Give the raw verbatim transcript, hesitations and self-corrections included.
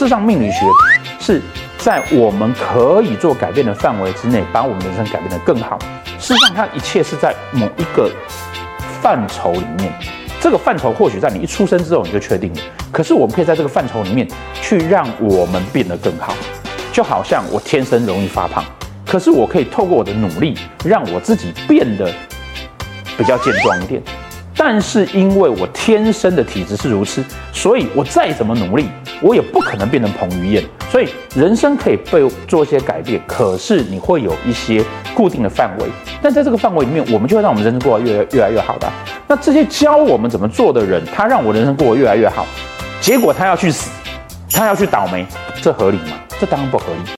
事实上，命理学是在我们可以做改变的范围之内，把我们的人生改变得更好。事实上，它一切是在某一个范畴里面。这个范畴或许在你一出生之后你就确定了，可是我们可以在这个范畴里面去让我们变得更好。就好像我天生容易发胖，可是我可以透过我的努力让我自己变得比较健壮一点。但是因为我天生的体质是如此，所以我再怎么努力，我也不可能变成彭于晏。所以人生可以被做一些改变，可是你会有一些固定的范围。但在这个范围里面，我们就会让我们人生过得越越来越好的啊。那这些教我们怎么做的人，他让我人生过得越来越好，结果他要去死，他要去倒霉，这合理吗？这当然不合理。